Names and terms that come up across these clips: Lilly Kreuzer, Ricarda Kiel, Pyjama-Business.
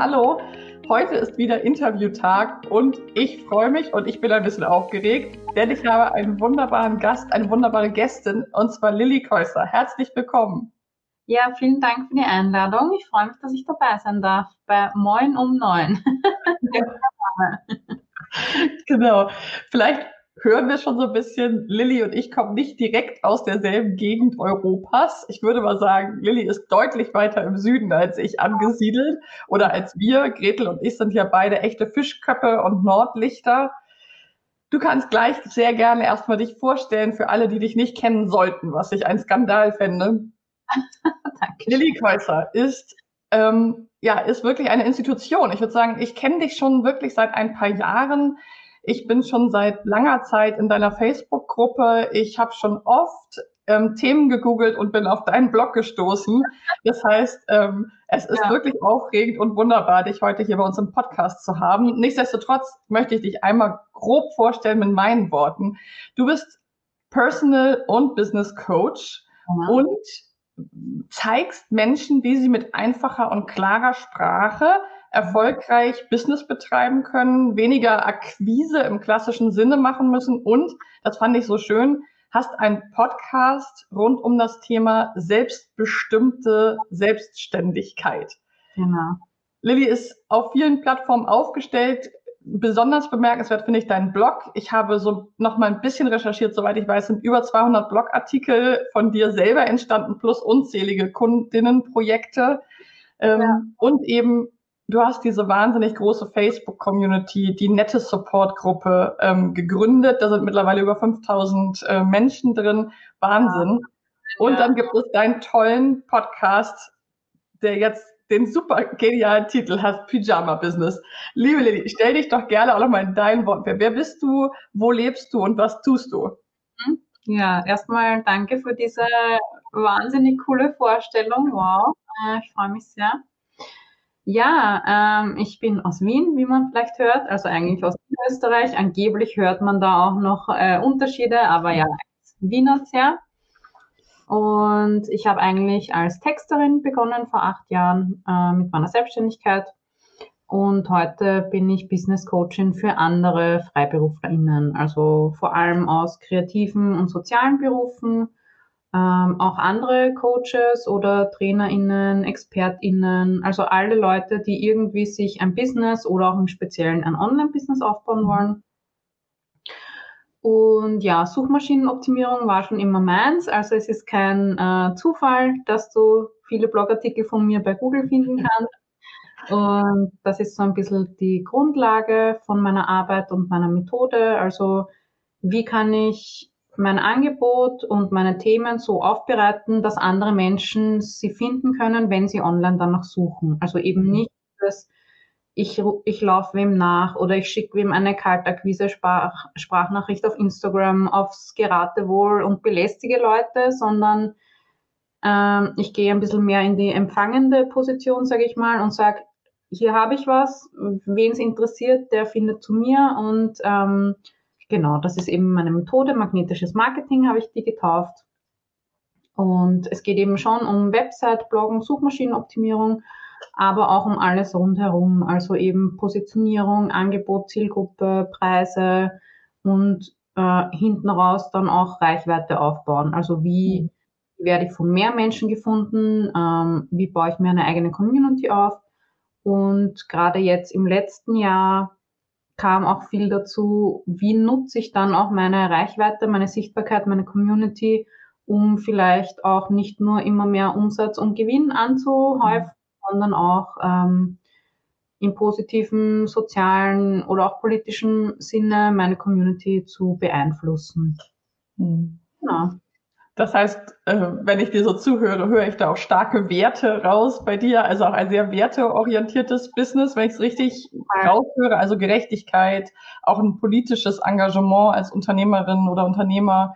Hallo, heute ist wieder Interviewtag und ich freue mich und ich bin ein bisschen aufgeregt, denn ich habe einen wunderbaren Gast, eine wunderbare Gästin und zwar Lilly Käußer. Herzlich willkommen. Ja, vielen Dank für die Einladung. Ich freue mich, dass ich dabei sein darf bei Moin um 9. Genau, vielleicht hören wir schon so ein bisschen, Lilly und ich kommen nicht direkt aus derselben Gegend Europas. Ich würde mal sagen, Lilly ist deutlich weiter im Süden als ich angesiedelt oder als wir. Gretel und ich sind ja beide echte Fischköppe und Nordlichter. Du kannst gleich sehr gerne erstmal dich vorstellen für alle, die dich nicht kennen sollten, was ich ein Skandal fände. Lilly Kreuzer ist wirklich eine Institution. Ich würde sagen, ich kenne dich schon wirklich seit ein paar Jahren. Ich bin schon seit langer Zeit in deiner Facebook-Gruppe. Ich habe schon oft Themen gegoogelt und bin auf deinen Blog gestoßen. Das heißt, es ist wirklich aufregend und wunderbar, dich heute hier bei uns im Podcast zu haben. Nichtsdestotrotz möchte ich dich einmal grob vorstellen mit meinen Worten. Du bist Personal- und Business-Coach und zeigst Menschen, wie sie mit einfacher und klarer Sprache erfolgreich Business betreiben können, weniger Akquise im klassischen Sinne machen müssen und, das fand ich so schön, hast einen Podcast rund um das Thema selbstbestimmte Selbstständigkeit. Genau. Lilly ist auf vielen Plattformen aufgestellt. Besonders bemerkenswert finde ich deinen Blog. Ich habe so noch mal ein bisschen recherchiert, soweit ich weiß, sind über 200 Blogartikel von dir selber entstanden, plus unzählige Kundinnenprojekte. Und eben du hast diese wahnsinnig große Facebook-Community, die nette Support-Gruppe gegründet. Da sind mittlerweile über 5000 Menschen drin. Wahnsinn. Ja. Und dann gibt es deinen tollen Podcast, der jetzt den super genialen Titel hat, Pyjama-Business. Liebe Lilly, stell dich doch gerne auch nochmal in deinen Worten vor. Wer bist du, wo lebst du und was tust du? Ja, erstmal danke für diese wahnsinnig coole Vorstellung. Wow, ich freue mich sehr. Ja, ich bin aus Wien, wie man vielleicht hört, also eigentlich aus Österreich. Angeblich hört man da auch noch Unterschiede, aber ja, Wiener sehr. Und ich habe eigentlich als Texterin begonnen vor 8 Jahren mit meiner Selbstständigkeit. Und heute bin ich Business Coachin für andere FreiberuflerInnen, also vor allem aus kreativen und sozialen Berufen. Auch andere Coaches oder TrainerInnen, ExpertInnen, also alle Leute, die irgendwie sich ein Business oder auch im Speziellen ein Online-Business aufbauen wollen. Und ja, Suchmaschinenoptimierung war schon immer meins, also es ist kein Zufall, dass du viele Blogartikel von mir bei Google finden kannst. Und das ist so ein bisschen die Grundlage von meiner Arbeit und meiner Methode, also wie kann ich mein Angebot und meine Themen so aufbereiten, dass andere Menschen sie finden können, wenn sie online danach suchen. Also eben nicht, dass ich laufe wem nach oder ich schicke wem eine Kaltakquise-Sprachnachricht auf Instagram aufs Geratewohl und belästige Leute, sondern ich gehe ein bisschen mehr in die empfangende Position, sage ich mal, und sage, hier habe ich was, wen es interessiert, der findet zu mir und genau, das ist eben meine Methode, magnetisches Marketing habe ich die getauft. Und es geht eben schon um Website, Bloggen, Suchmaschinenoptimierung, aber auch um alles rundherum, also eben Positionierung, Angebot, Zielgruppe, Preise und hinten raus dann auch Reichweite aufbauen. Also wie werde ich von mehr Menschen gefunden, wie baue ich mir eine eigene Community auf und gerade jetzt im letzten Jahr kam auch viel dazu, wie nutze ich dann auch meine Reichweite, meine Sichtbarkeit, meine Community, um vielleicht auch nicht nur immer mehr Umsatz und Gewinn anzuhäufen, sondern auch im positiven, sozialen oder auch politischen Sinne meine Community zu beeinflussen. Genau. Das heißt, wenn ich dir so zuhöre, höre ich da auch starke Werte raus bei dir, also auch ein sehr werteorientiertes Business, wenn ich es richtig raushöre, also Gerechtigkeit, auch ein politisches Engagement als Unternehmerin oder Unternehmer.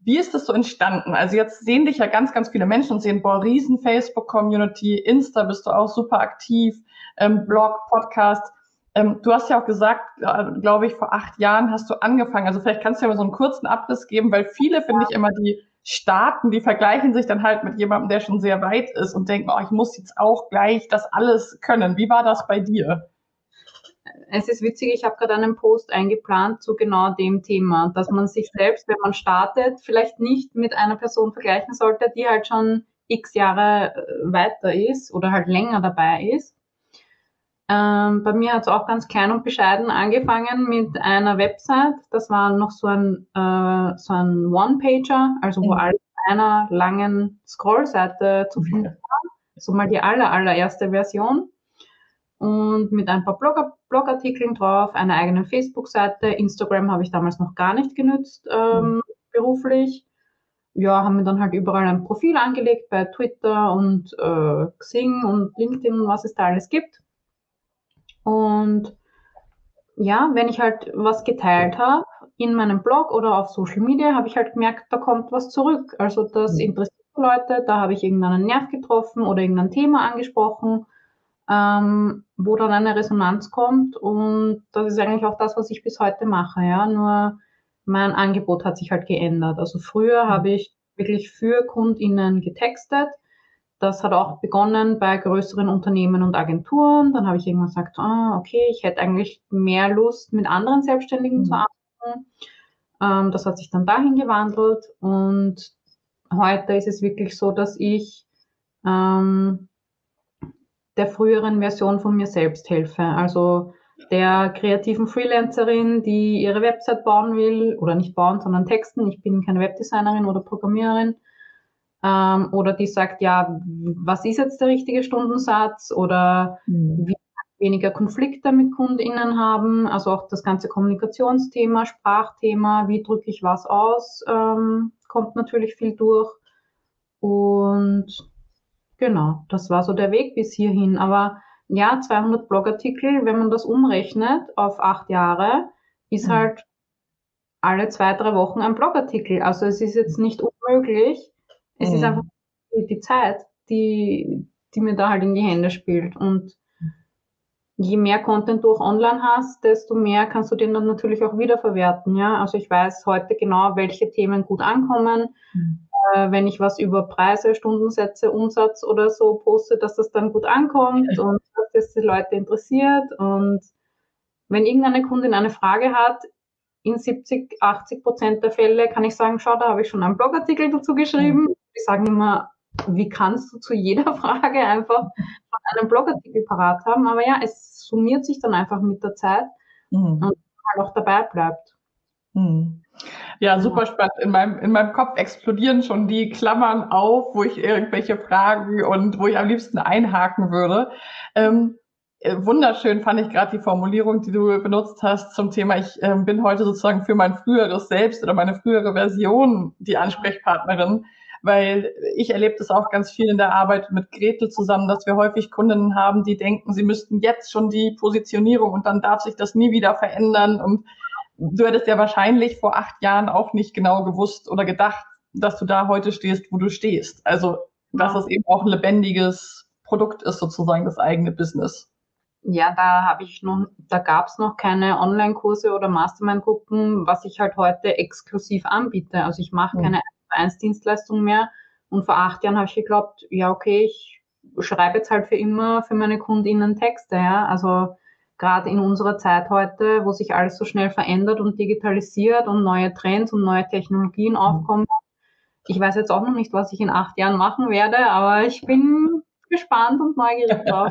Wie ist das so entstanden? Also jetzt sehen dich ja ganz, ganz viele Menschen und sehen, boah, riesen Facebook-Community, Insta bist du auch super aktiv, Blog, Podcast. Du hast ja auch gesagt, glaube ich, vor 8 Jahren hast du angefangen. Also vielleicht kannst du ja mal so einen kurzen Abriss geben, weil viele, finde ich, immer die starten, die vergleichen sich dann halt mit jemandem, der schon sehr weit ist und denken, oh, ich muss jetzt auch gleich das alles können. Wie war das bei dir? Es ist witzig, ich habe gerade einen Post eingeplant zu genau dem Thema, dass man sich selbst, wenn man startet, vielleicht nicht mit einer Person vergleichen sollte, die halt schon x Jahre weiter ist oder halt länger dabei ist. Bei mir hat es auch ganz klein und bescheiden angefangen mit einer Website. Das war noch so ein One-Pager, also wo alles in einer langen Scrollseite zu finden war. So mal die allererste Version. Und mit ein paar Blogartikeln drauf, einer eigenen Facebook-Seite. Instagram habe ich damals noch gar nicht genutzt, beruflich. Ja, haben wir dann halt überall ein Profil angelegt bei Twitter und Xing und LinkedIn und was es da alles gibt. Und ja, wenn ich halt was geteilt habe in meinem Blog oder auf Social Media, habe ich halt gemerkt, da kommt was zurück. Also das interessiert Leute, da habe ich irgendeinen Nerv getroffen oder irgendein Thema angesprochen, wo dann eine Resonanz kommt, und das ist eigentlich auch das, was ich bis heute mache, ja, nur mein Angebot hat sich halt geändert. Also früher habe ich wirklich für KundInnen getextet, das hat auch begonnen bei größeren Unternehmen und Agenturen, dann habe ich irgendwann gesagt, okay, ich hätte eigentlich mehr Lust, mit anderen Selbstständigen zu arbeiten, das hat sich dann dahin gewandelt, und heute ist es wirklich so, dass ich der früheren Version von mir selbst helfe, also der kreativen Freelancerin, die ihre Website bauen will, oder nicht bauen, sondern texten. Ich bin keine Webdesignerin oder Programmiererin, oder die sagt, ja, was ist jetzt der richtige Stundensatz, oder wie weniger Konflikte mit KundInnen haben, also auch das ganze Kommunikationsthema, Sprachthema, wie drücke ich was aus, kommt natürlich viel durch, und genau, das war so der Weg bis hierhin. Aber ja, 200 Blogartikel, wenn man das umrechnet auf 8 Jahre, ist halt alle 2-3 Wochen ein Blogartikel. Also es ist jetzt nicht unmöglich. Es ist einfach die Zeit, die mir da halt in die Hände spielt. Und je mehr Content du auch online hast, desto mehr kannst du den dann natürlich auch wiederverwerten. Ja? Also ich weiß heute genau, welche Themen gut ankommen. Wenn ich was über Preise, Stundensätze, Umsatz oder so poste, dass das dann gut ankommt und dass das die Leute interessiert. Und wenn irgendeine Kundin eine Frage hat, in 70-80% der Fälle kann ich sagen, schau, da habe ich schon einen Blogartikel dazu geschrieben. Die sagen immer, wie kannst du zu jeder Frage einfach einen Blogartikel parat haben? Aber ja, es summiert sich dann einfach mit der Zeit und halt auch dabei bleibt. Ja, super spannend. In meinem Kopf explodieren schon die Klammern auf, wo ich irgendwelche Fragen und wo ich am liebsten einhaken würde. Wunderschön fand ich gerade die Formulierung, die du benutzt hast zum Thema, ich bin heute sozusagen für mein früheres Selbst oder meine frühere Version die Ansprechpartnerin, weil ich erlebe das auch ganz viel in der Arbeit mit Gretel zusammen, dass wir häufig Kundinnen haben, die denken, sie müssten jetzt schon die Positionierung und dann darf sich das nie wieder verändern, und du hättest ja wahrscheinlich vor 8 Jahren auch nicht genau gewusst oder gedacht, dass du da heute stehst, wo du stehst. Also, dass es eben auch ein lebendiges Produkt ist, sozusagen das eigene Business. Ja, da gab es noch keine Online-Kurse oder Mastermind-Gruppen, was ich halt heute exklusiv anbiete. Also ich mache keine 1-zu-1-Dienstleistung mehr, und vor 8 Jahren habe ich geglaubt, ja okay, ich schreibe jetzt halt für immer für meine KundInnen Texte, ja, also gerade in unserer Zeit heute, wo sich alles so schnell verändert und digitalisiert und neue Trends und neue Technologien aufkommen. Ich weiß jetzt auch noch nicht, was ich in 8 Jahren machen werde, aber ich bin gespannt und neugierig drauf.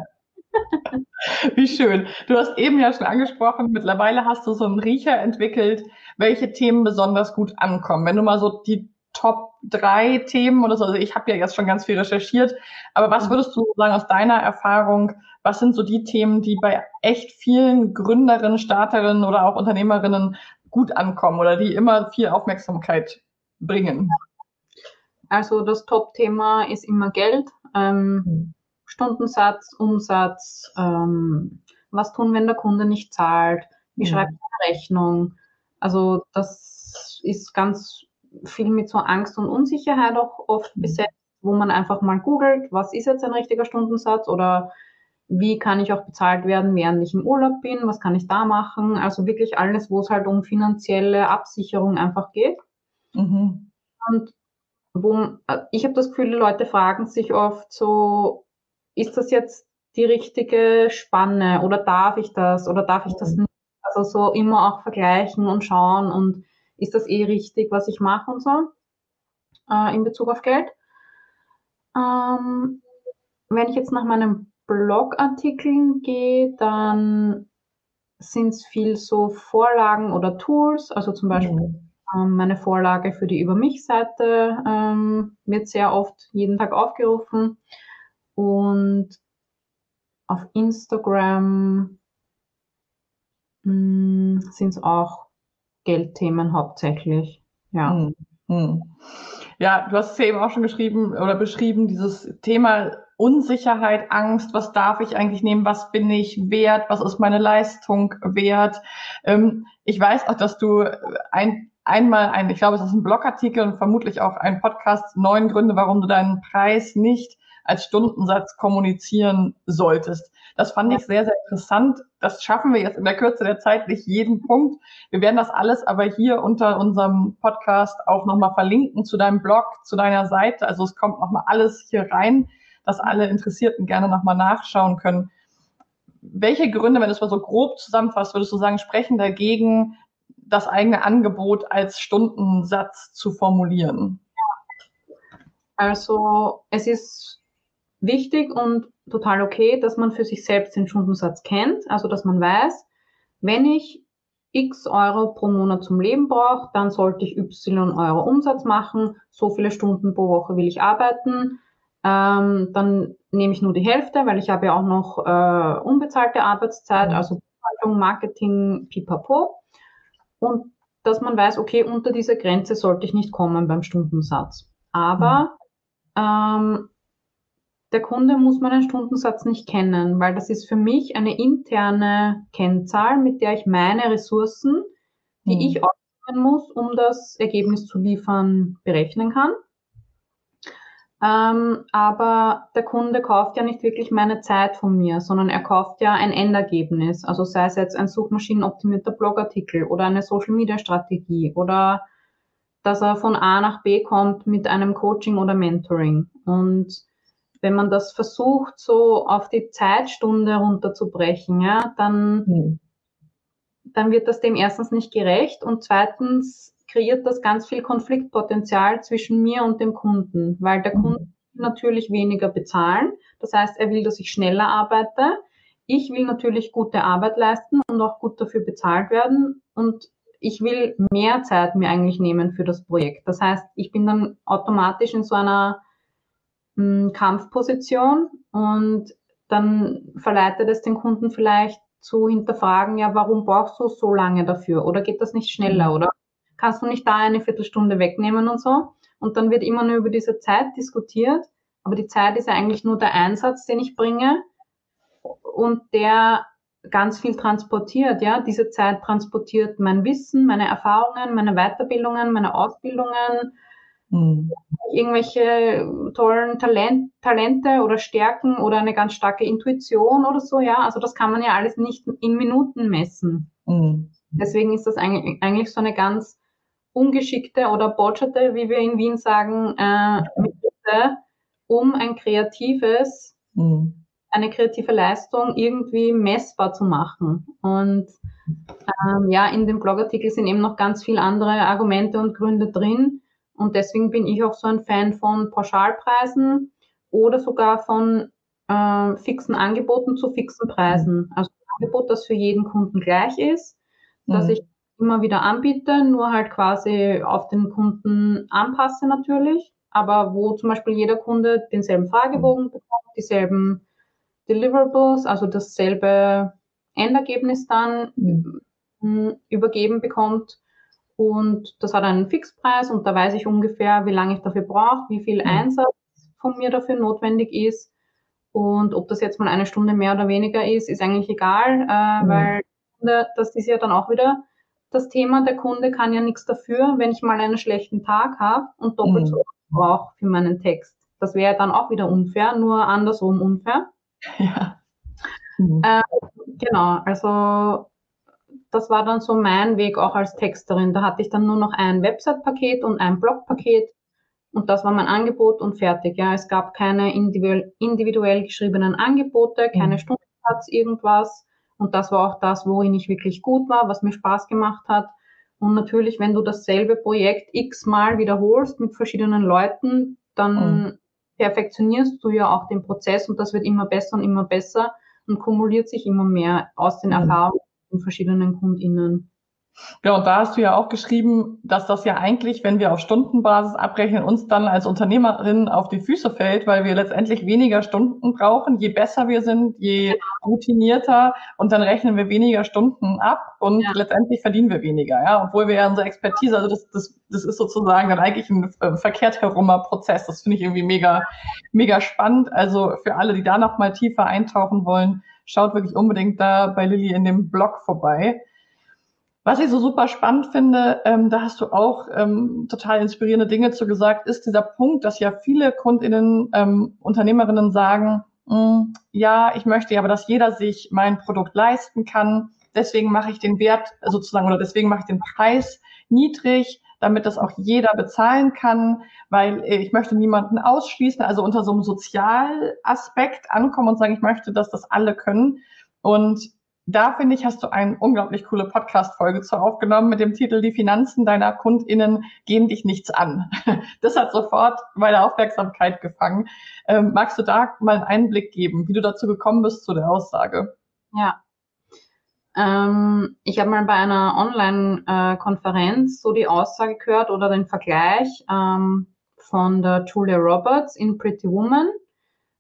Wie schön. Du hast eben ja schon angesprochen, mittlerweile hast du so einen Riecher entwickelt, welche Themen besonders gut ankommen. Wenn du mal so die Top 3 Themen oder so, also ich habe ja jetzt schon ganz viel recherchiert, aber was würdest du sagen aus deiner Erfahrung, was sind so die Themen, die bei echt vielen Gründerinnen, Starterinnen oder auch Unternehmerinnen gut ankommen oder die immer viel Aufmerksamkeit bringen? Also das Top-Thema ist immer Geld, Stundensatz, Umsatz, was tun, wenn der Kunde nicht zahlt, wie schreibt man eine Rechnung, also das ist ganz viel mit so Angst und Unsicherheit auch oft besetzt, wo man einfach mal googelt, was ist jetzt ein richtiger Stundensatz oder wie kann ich auch bezahlt werden, während ich im Urlaub bin, was kann ich da machen, also wirklich alles, wo es halt um finanzielle Absicherung einfach geht. Und wo ich habe das Gefühl, Leute fragen sich oft so, ist das jetzt die richtige Spanne oder darf ich das oder darf ich das nicht? Also so immer auch vergleichen und schauen und ist das eh richtig, was ich mache und so in Bezug auf Geld. Wenn ich jetzt nach meinen Blogartikeln gehe, dann sind es viel so Vorlagen oder Tools, also zum Beispiel meine Vorlage für die Über mich-Seite wird sehr oft jeden Tag aufgerufen und auf Instagram sind es auch Geldthemen hauptsächlich, ja. Ja, du hast es ja eben auch schon geschrieben oder beschrieben, dieses Thema Unsicherheit, Angst, was darf ich eigentlich nehmen, was bin ich wert, was ist meine Leistung wert. Ich weiß auch, dass du einmal, ich glaube, es ist ein Blogartikel und vermutlich auch ein Podcast, 9 Gründe, warum du deinen Preis nicht als Stundensatz kommunizieren solltest. Das fand ich sehr, sehr interessant. Das schaffen wir jetzt in der Kürze der Zeit nicht jeden Punkt. Wir werden das alles aber hier unter unserem Podcast auch nochmal verlinken zu deinem Blog, zu deiner Seite. Also es kommt nochmal alles hier rein, dass alle Interessierten gerne nochmal nachschauen können. Welche Gründe, wenn du es mal so grob zusammenfasst, würdest du sagen, sprechen dagegen, das eigene Angebot als Stundensatz zu formulieren? Also es ist wichtig und total okay, dass man für sich selbst den Stundensatz kennt, also dass man weiß, wenn ich x Euro pro Monat zum Leben brauche, dann sollte ich y Euro Umsatz machen, so viele Stunden pro Woche will ich arbeiten, dann nehme ich nur die Hälfte, weil ich habe ja auch noch unbezahlte Arbeitszeit, also Buchhaltung, Marketing, pipapo. Und dass man weiß, okay, unter dieser Grenze sollte ich nicht kommen beim Stundensatz. Aber der Kunde muss meinen Stundensatz nicht kennen, weil das ist für mich eine interne Kennzahl, mit der ich meine Ressourcen, die ich ausführen muss, um das Ergebnis zu liefern, berechnen kann. Aber der Kunde kauft ja nicht wirklich meine Zeit von mir, sondern er kauft ja ein Endergebnis, also sei es jetzt ein suchmaschinenoptimierter Blogartikel oder eine Social-Media-Strategie oder dass er von A nach B kommt mit einem Coaching oder Mentoring. Und wenn man das versucht, so auf die Zeitstunde runterzubrechen, ja, dann wird das dem erstens nicht gerecht und zweitens kreiert das ganz viel Konfliktpotenzial zwischen mir und dem Kunden, weil der Kunde natürlich weniger bezahlen. Das heißt, er will, dass ich schneller arbeite. Ich will natürlich gute Arbeit leisten und auch gut dafür bezahlt werden. Und ich will mehr Zeit mir eigentlich nehmen für das Projekt. Das heißt, ich bin dann automatisch in so einer Kampfposition und dann verleitet es den Kunden vielleicht zu hinterfragen, ja, warum brauchst du so lange dafür? Oder geht das nicht schneller? Oder kannst du nicht da eine Viertelstunde wegnehmen und so? Und dann wird immer nur über diese Zeit diskutiert, aber die Zeit ist ja eigentlich nur der Einsatz, den ich bringe und der ganz viel transportiert, ja. Diese Zeit transportiert mein Wissen, meine Erfahrungen, meine Weiterbildungen, meine Ausbildungen, irgendwelche tollen Talente oder Stärken oder eine ganz starke Intuition oder so, ja. Also das kann man ja alles nicht in Minuten messen. Deswegen ist das eigentlich so eine ganz ungeschickte oder botscherte, wie wir in Wien sagen, Methode, um ein kreatives, eine kreative Leistung irgendwie messbar zu machen. Und ja, in dem Blogartikel sind eben noch ganz viele andere Argumente und Gründe drin. Und deswegen bin ich auch so ein Fan von Pauschalpreisen oder sogar von fixen Angeboten zu fixen Preisen. Also ein Angebot, das für jeden Kunden gleich ist, dass ich immer wieder anbiete, nur halt quasi auf den Kunden anpasse natürlich, aber wo zum Beispiel jeder Kunde denselben Fragebogen bekommt, dieselben Deliverables, also dasselbe Endergebnis dann übergeben bekommt und das hat einen Fixpreis und da weiß ich ungefähr, wie lange ich dafür brauche, wie viel Einsatz von mir dafür notwendig ist und ob das jetzt mal eine Stunde mehr oder weniger ist, ist eigentlich egal, weil das ist ja dann auch wieder das Thema, der Kunde kann ja nichts dafür, wenn ich mal einen schlechten Tag habe und doppelt so brauche für meinen Text. Das wäre dann auch wieder unfair, nur andersrum unfair. Ja. Genau, also das war dann so mein Weg auch als Texterin. Da hatte ich dann nur noch ein Website-Paket und ein Blog-Paket Und das war mein Angebot und fertig. Ja, es gab keine individuell geschriebenen Angebote, keine Stundensatz, irgendwas. Und das war auch das, worin ich wirklich gut war, was mir Spaß gemacht hat. Und natürlich, wenn du dasselbe Projekt x-mal wiederholst mit verschiedenen Leuten, dann perfektionierst du ja auch den Prozess und das wird immer besser und kumuliert sich immer mehr aus den Erfahrungen von verschiedenen KundInnen. Genau, und da hast du ja auch geschrieben, dass das ja eigentlich, wenn wir auf Stundenbasis abrechnen, uns dann als Unternehmerinnen auf die Füße fällt, weil wir letztendlich weniger Stunden brauchen, je besser wir sind, je routinierter, und dann rechnen wir weniger Stunden ab und letztendlich verdienen wir weniger, ja, obwohl wir ja unsere Expertise, also das ist sozusagen dann eigentlich ein verkehrt herumer Prozess. Das finde ich irgendwie mega, mega spannend. Also für alle, die da noch mal tiefer eintauchen wollen, schaut wirklich unbedingt da bei Lilli in dem Blog vorbei. Was ich so super spannend finde, da hast du auch total inspirierende Dinge zu gesagt, ist dieser Punkt, dass ja viele KundInnen, Unternehmerinnen sagen, ja, ich möchte ja aber, dass jeder sich mein Produkt leisten kann. Deswegen mache ich den Wert sozusagen, oder deswegen mache ich den Preis niedrig, damit das auch jeder bezahlen kann, weil ich möchte niemanden ausschließen, also unter so einem Sozialaspekt ankommen und sagen, ich möchte, dass das alle können. Und da, finde ich, hast du eine unglaublich coole Podcast-Folge zu aufgenommen mit dem Titel Die Finanzen deiner KundInnen gehen dich nichts an. Das hat sofort meine Aufmerksamkeit gefangen. Magst du da mal einen Einblick geben, wie du dazu gekommen bist zu der Aussage? Ja. Ich habe mal bei einer Online-Konferenz so die Aussage gehört oder den Vergleich von der Julia Roberts in Pretty Woman,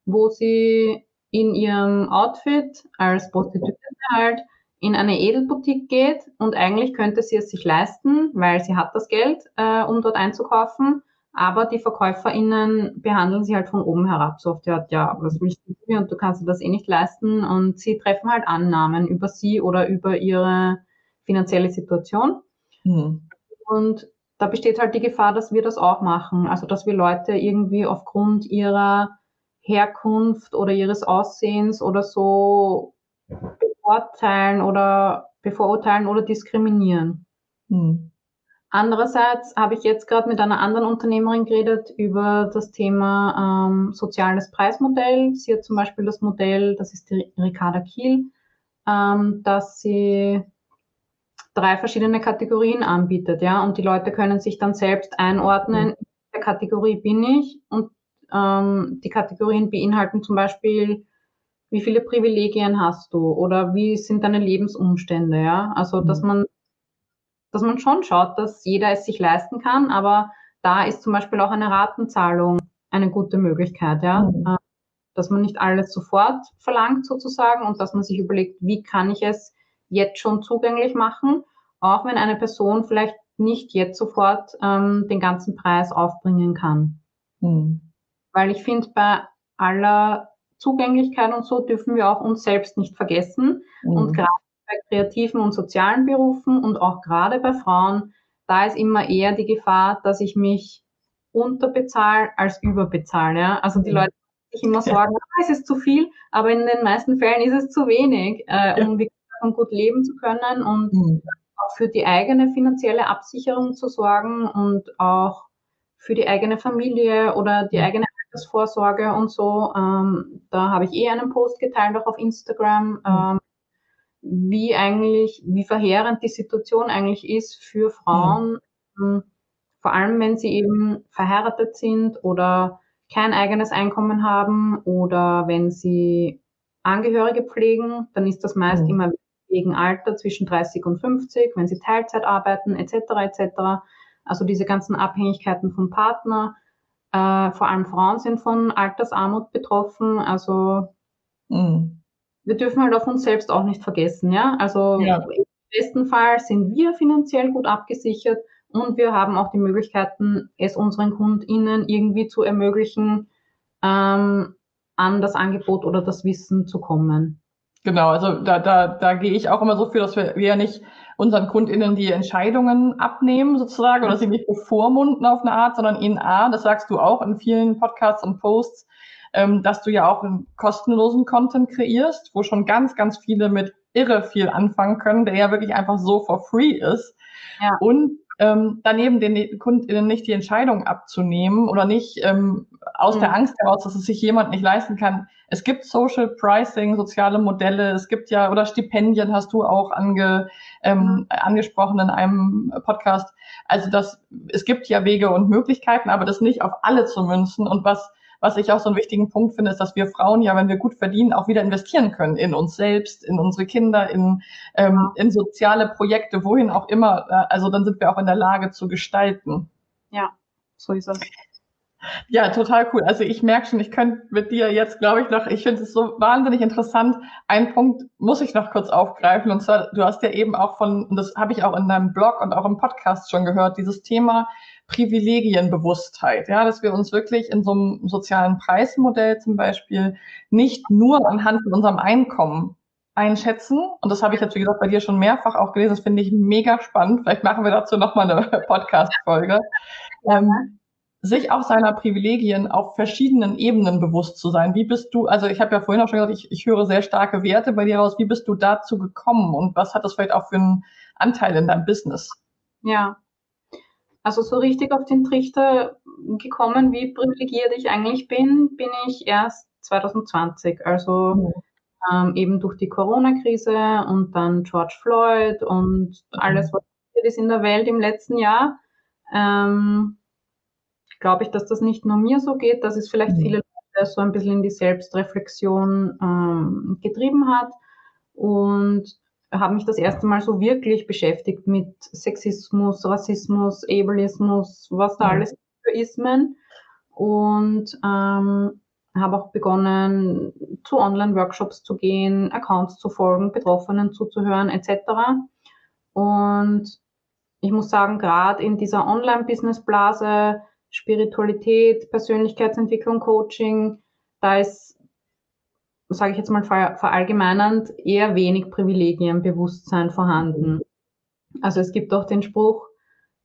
wo sie in ihrem Outfit als Prostituierte halt in eine Edelboutique geht und eigentlich könnte sie es sich leisten, weil sie hat das Geld, um dort einzukaufen, aber die VerkäuferInnen behandeln sie halt von oben herab, so oft, ja, was willst du hier und du kannst dir das eh nicht leisten, und sie treffen halt Annahmen über sie oder über ihre finanzielle Situation. Und da besteht halt die Gefahr, dass wir das auch machen, also dass wir Leute irgendwie aufgrund ihrer Herkunft oder ihres Aussehens oder so bevorurteilen oder diskriminieren. Andererseits habe ich jetzt gerade mit einer anderen Unternehmerin geredet über das Thema soziales Preismodell. Sie hat zum Beispiel das Modell, das ist die Ricarda Kiel, dass sie 3 verschiedene Kategorien anbietet, ja, und die Leute können sich dann selbst einordnen, in welcher Kategorie bin ich, und die Kategorien beinhalten zum Beispiel, wie viele Privilegien hast du oder wie sind deine Lebensumstände, ja? Also, dass man schon schaut, dass jeder es sich leisten kann, aber da ist zum Beispiel auch eine Ratenzahlung eine gute Möglichkeit, ja? Dass man nicht alles sofort verlangt sozusagen und dass man sich überlegt, wie kann ich es jetzt schon zugänglich machen, auch wenn eine Person vielleicht nicht jetzt sofort den ganzen Preis aufbringen kann. Weil ich finde, bei aller Zugänglichkeit und so dürfen wir auch uns selbst nicht vergessen. Und gerade bei kreativen und sozialen Berufen und auch gerade bei Frauen, da ist immer eher die Gefahr, dass ich mich unterbezahle als überbezahle. Ja? Also die Leute machen sich immer Sorgen, es ist zu viel, aber in den meisten Fällen ist es zu wenig, um wirklich gut leben zu können und auch für die eigene finanzielle Absicherung zu sorgen und auch für die eigene Familie oder die eigene Altersvorsorge und so. Da habe ich einen Post geteilt, auch auf Instagram, wie verheerend die Situation eigentlich ist für Frauen, vor allem wenn sie eben verheiratet sind oder kein eigenes Einkommen haben oder wenn sie Angehörige pflegen, dann ist das meist immer wegen Alter zwischen 30 und 50, wenn sie Teilzeit arbeiten, etc. etc. Also diese ganzen Abhängigkeiten vom Partner, vor allem Frauen sind von Altersarmut betroffen, also wir dürfen halt auf uns selbst auch nicht vergessen, ja, also im besten Fall sind wir finanziell gut abgesichert und wir haben auch die Möglichkeiten, es unseren KundInnen irgendwie zu ermöglichen, an das Angebot oder das Wissen zu kommen. Genau, also da gehe ich auch immer so für, dass wir ja nicht unseren KundInnen die Entscheidungen abnehmen sozusagen oder sie nicht bevormunden auf eine Art, sondern ihnen das sagst du auch in vielen Podcasts und Posts, dass du ja auch einen kostenlosen Content kreierst, wo schon ganz, ganz viele mit irre viel anfangen können, der ja wirklich einfach so for free ist. Ja. Und daneben den KundInnen nicht die Entscheidung abzunehmen oder nicht aus der Angst heraus, dass es sich jemand nicht leisten kann. Es gibt Social Pricing, soziale Modelle, es gibt ja, oder Stipendien hast du auch angesprochen in einem Podcast. Also es gibt ja Wege und Möglichkeiten, aber das nicht auf alle zu münzen. Und was ich auch so einen wichtigen Punkt finde, ist, dass wir Frauen ja, wenn wir gut verdienen, auch wieder investieren können in uns selbst, in unsere Kinder, in soziale Projekte, wohin auch immer. Also dann sind wir auch in der Lage zu gestalten. Ja, so ist es. Ja, total cool. Also ich merke schon, ich könnte mit dir jetzt, glaube ich, ich finde es so wahnsinnig interessant. Einen Punkt muss ich noch kurz aufgreifen. Und zwar, du hast ja eben auch und das habe ich auch in deinem Blog und auch im Podcast schon gehört, dieses Thema Privilegienbewusstheit, ja, dass wir uns wirklich in so einem sozialen Preismodell zum Beispiel nicht nur anhand von unserem Einkommen einschätzen. Und das habe ich jetzt, wie gesagt, bei dir schon mehrfach auch gelesen. Das finde ich mega spannend. Vielleicht machen wir dazu nochmal eine Podcast-Folge. Ja. Sich auch seiner Privilegien auf verschiedenen Ebenen bewusst zu sein. Wie bist du, also ich habe ja vorhin auch schon gesagt, ich höre sehr starke Werte bei dir raus. Wie bist du dazu gekommen und was hat das vielleicht auch für einen Anteil in deinem Business? Ja, also so richtig auf den Trichter gekommen, wie privilegiert ich eigentlich bin ich erst 2020. Also eben durch die Corona-Krise und dann George Floyd und alles, was passiert ist in der Welt im letzten Jahr. Glaube ich, dass das nicht nur mir so geht, dass es vielleicht viele Leute so ein bisschen in die Selbstreflexion getrieben hat, und habe mich das erste Mal so wirklich beschäftigt mit Sexismus, Rassismus, Ableismus, was da alles für Ismen, und habe auch begonnen, zu Online-Workshops zu gehen, Accounts zu folgen, Betroffenen zuzuhören etc. Und ich muss sagen, gerade in dieser Online-Business-Blase Spiritualität, Persönlichkeitsentwicklung, Coaching, da ist, sage ich jetzt mal verallgemeinernd, eher wenig Privilegienbewusstsein vorhanden. Also es gibt auch den Spruch,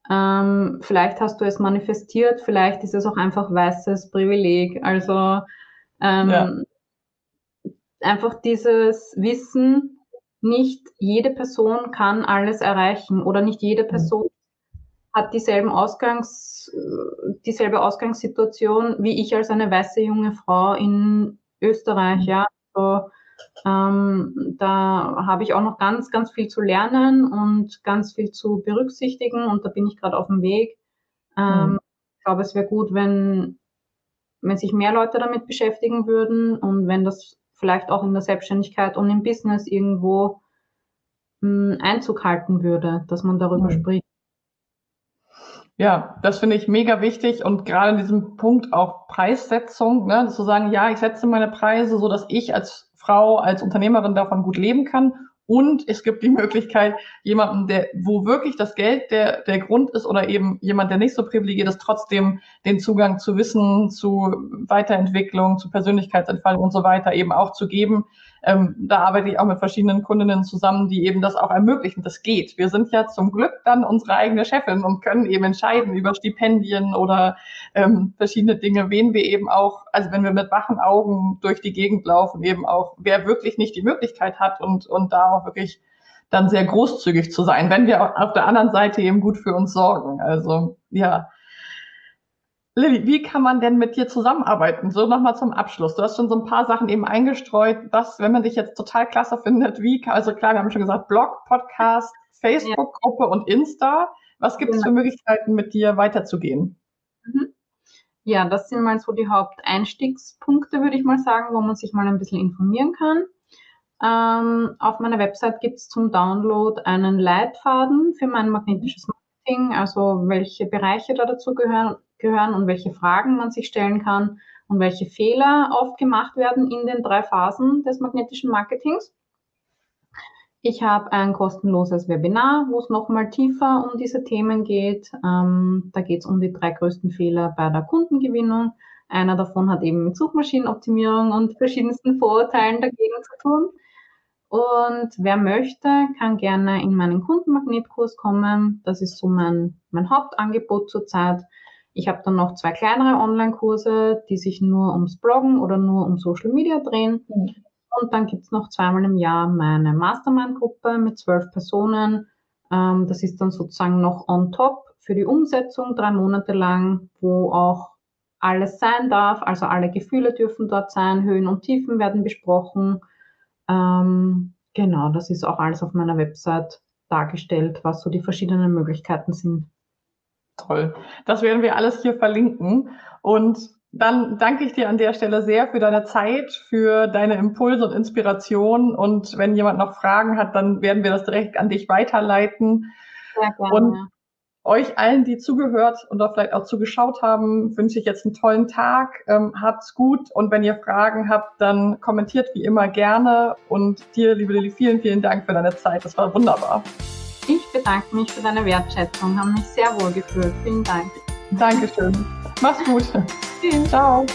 vielleicht hast du es manifestiert, vielleicht ist es auch einfach weißes Privileg. Also einfach dieses Wissen, nicht jede Person kann alles erreichen oder nicht jede Person hat dieselbe Ausgangssituation wie ich als eine weiße junge Frau in Österreich. Ja, also, da habe ich auch noch ganz, ganz viel zu lernen und ganz viel zu berücksichtigen, und da bin ich gerade auf dem Weg. Ich glaube, es wäre gut, wenn sich mehr Leute damit beschäftigen würden und wenn das vielleicht auch in der Selbstständigkeit und im Business irgendwo Einzug halten würde, dass man darüber spricht. Ja, das finde ich mega wichtig, und gerade in diesem Punkt auch Preissetzung, ne, zu sagen, ja, ich setze meine Preise so, dass ich als Frau, als Unternehmerin davon gut leben kann, und es gibt die Möglichkeit, jemandem, wo wirklich das Geld der Grund ist oder eben jemand, der nicht so privilegiert ist, trotzdem den Zugang zu Wissen, zu Weiterentwicklung, zu Persönlichkeitsentfaltung und so weiter eben auch zu geben. Da arbeite ich auch mit verschiedenen Kundinnen zusammen, die eben das auch ermöglichen. Das geht. Wir sind ja zum Glück dann unsere eigene Chefin und können eben entscheiden über Stipendien oder verschiedene Dinge, wen wir eben auch, also wenn wir mit wachen Augen durch die Gegend laufen, eben auch, wer wirklich nicht die Möglichkeit hat, und da auch wirklich dann sehr großzügig zu sein, wenn wir auf der anderen Seite eben gut für uns sorgen. Also ja. Lilli, wie kann man denn mit dir zusammenarbeiten? So nochmal zum Abschluss. Du hast schon so ein paar Sachen eben eingestreut. Was, wenn man dich jetzt total klasse findet, also klar, wir haben schon gesagt, Blog, Podcast, Facebook-Gruppe und Insta. Was gibt es für Möglichkeiten, mit dir weiterzugehen? Ja, das sind mal so die Haupteinstiegspunkte, würde ich mal sagen, wo man sich mal ein bisschen informieren kann. Auf meiner Website gibt es zum Download einen Leitfaden für mein magnetisches Marketing, also welche Bereiche da dazu gehören und welche Fragen man sich stellen kann und welche Fehler oft gemacht werden in den 3 Phasen des magnetischen Marketings. Ich habe ein kostenloses Webinar, wo es nochmal tiefer um diese Themen geht. Da geht es um die 3 größten Fehler bei der Kundengewinnung. Einer davon hat eben mit Suchmaschinenoptimierung und verschiedensten Vorurteilen dagegen zu tun. Und wer möchte, kann gerne in meinen Kundenmagnetkurs kommen. Das ist so mein Hauptangebot zurzeit. Ich habe dann noch 2 kleinere Online-Kurse, die sich nur ums Bloggen oder nur um Social Media drehen. Und dann gibt es noch zweimal im Jahr meine Mastermind-Gruppe mit 12 Personen, Das ist dann sozusagen noch on top für die Umsetzung, 3 Monate lang, wo auch alles sein darf, also alle Gefühle dürfen dort sein, Höhen und Tiefen werden besprochen. Genau, das ist auch alles auf meiner Website dargestellt, was so die verschiedenen Möglichkeiten sind. Toll, das werden wir alles hier verlinken. Und dann danke ich dir an der Stelle sehr für deine Zeit, für deine Impulse und Inspiration. Und wenn jemand noch Fragen hat, dann werden wir das direkt an dich weiterleiten. Sehr gerne. Und euch allen, die zugehört und auch vielleicht auch zugeschaut haben, wünsche ich jetzt einen tollen Tag. Habt's gut. Und wenn ihr Fragen habt, dann kommentiert wie immer gerne. Und dir, liebe Lilli, vielen, vielen Dank für deine Zeit. Das war wunderbar. Ich bedanke mich für deine Wertschätzung. Habe mich sehr wohl gefühlt. Vielen Dank. Dankeschön. Mach's gut. Ciao.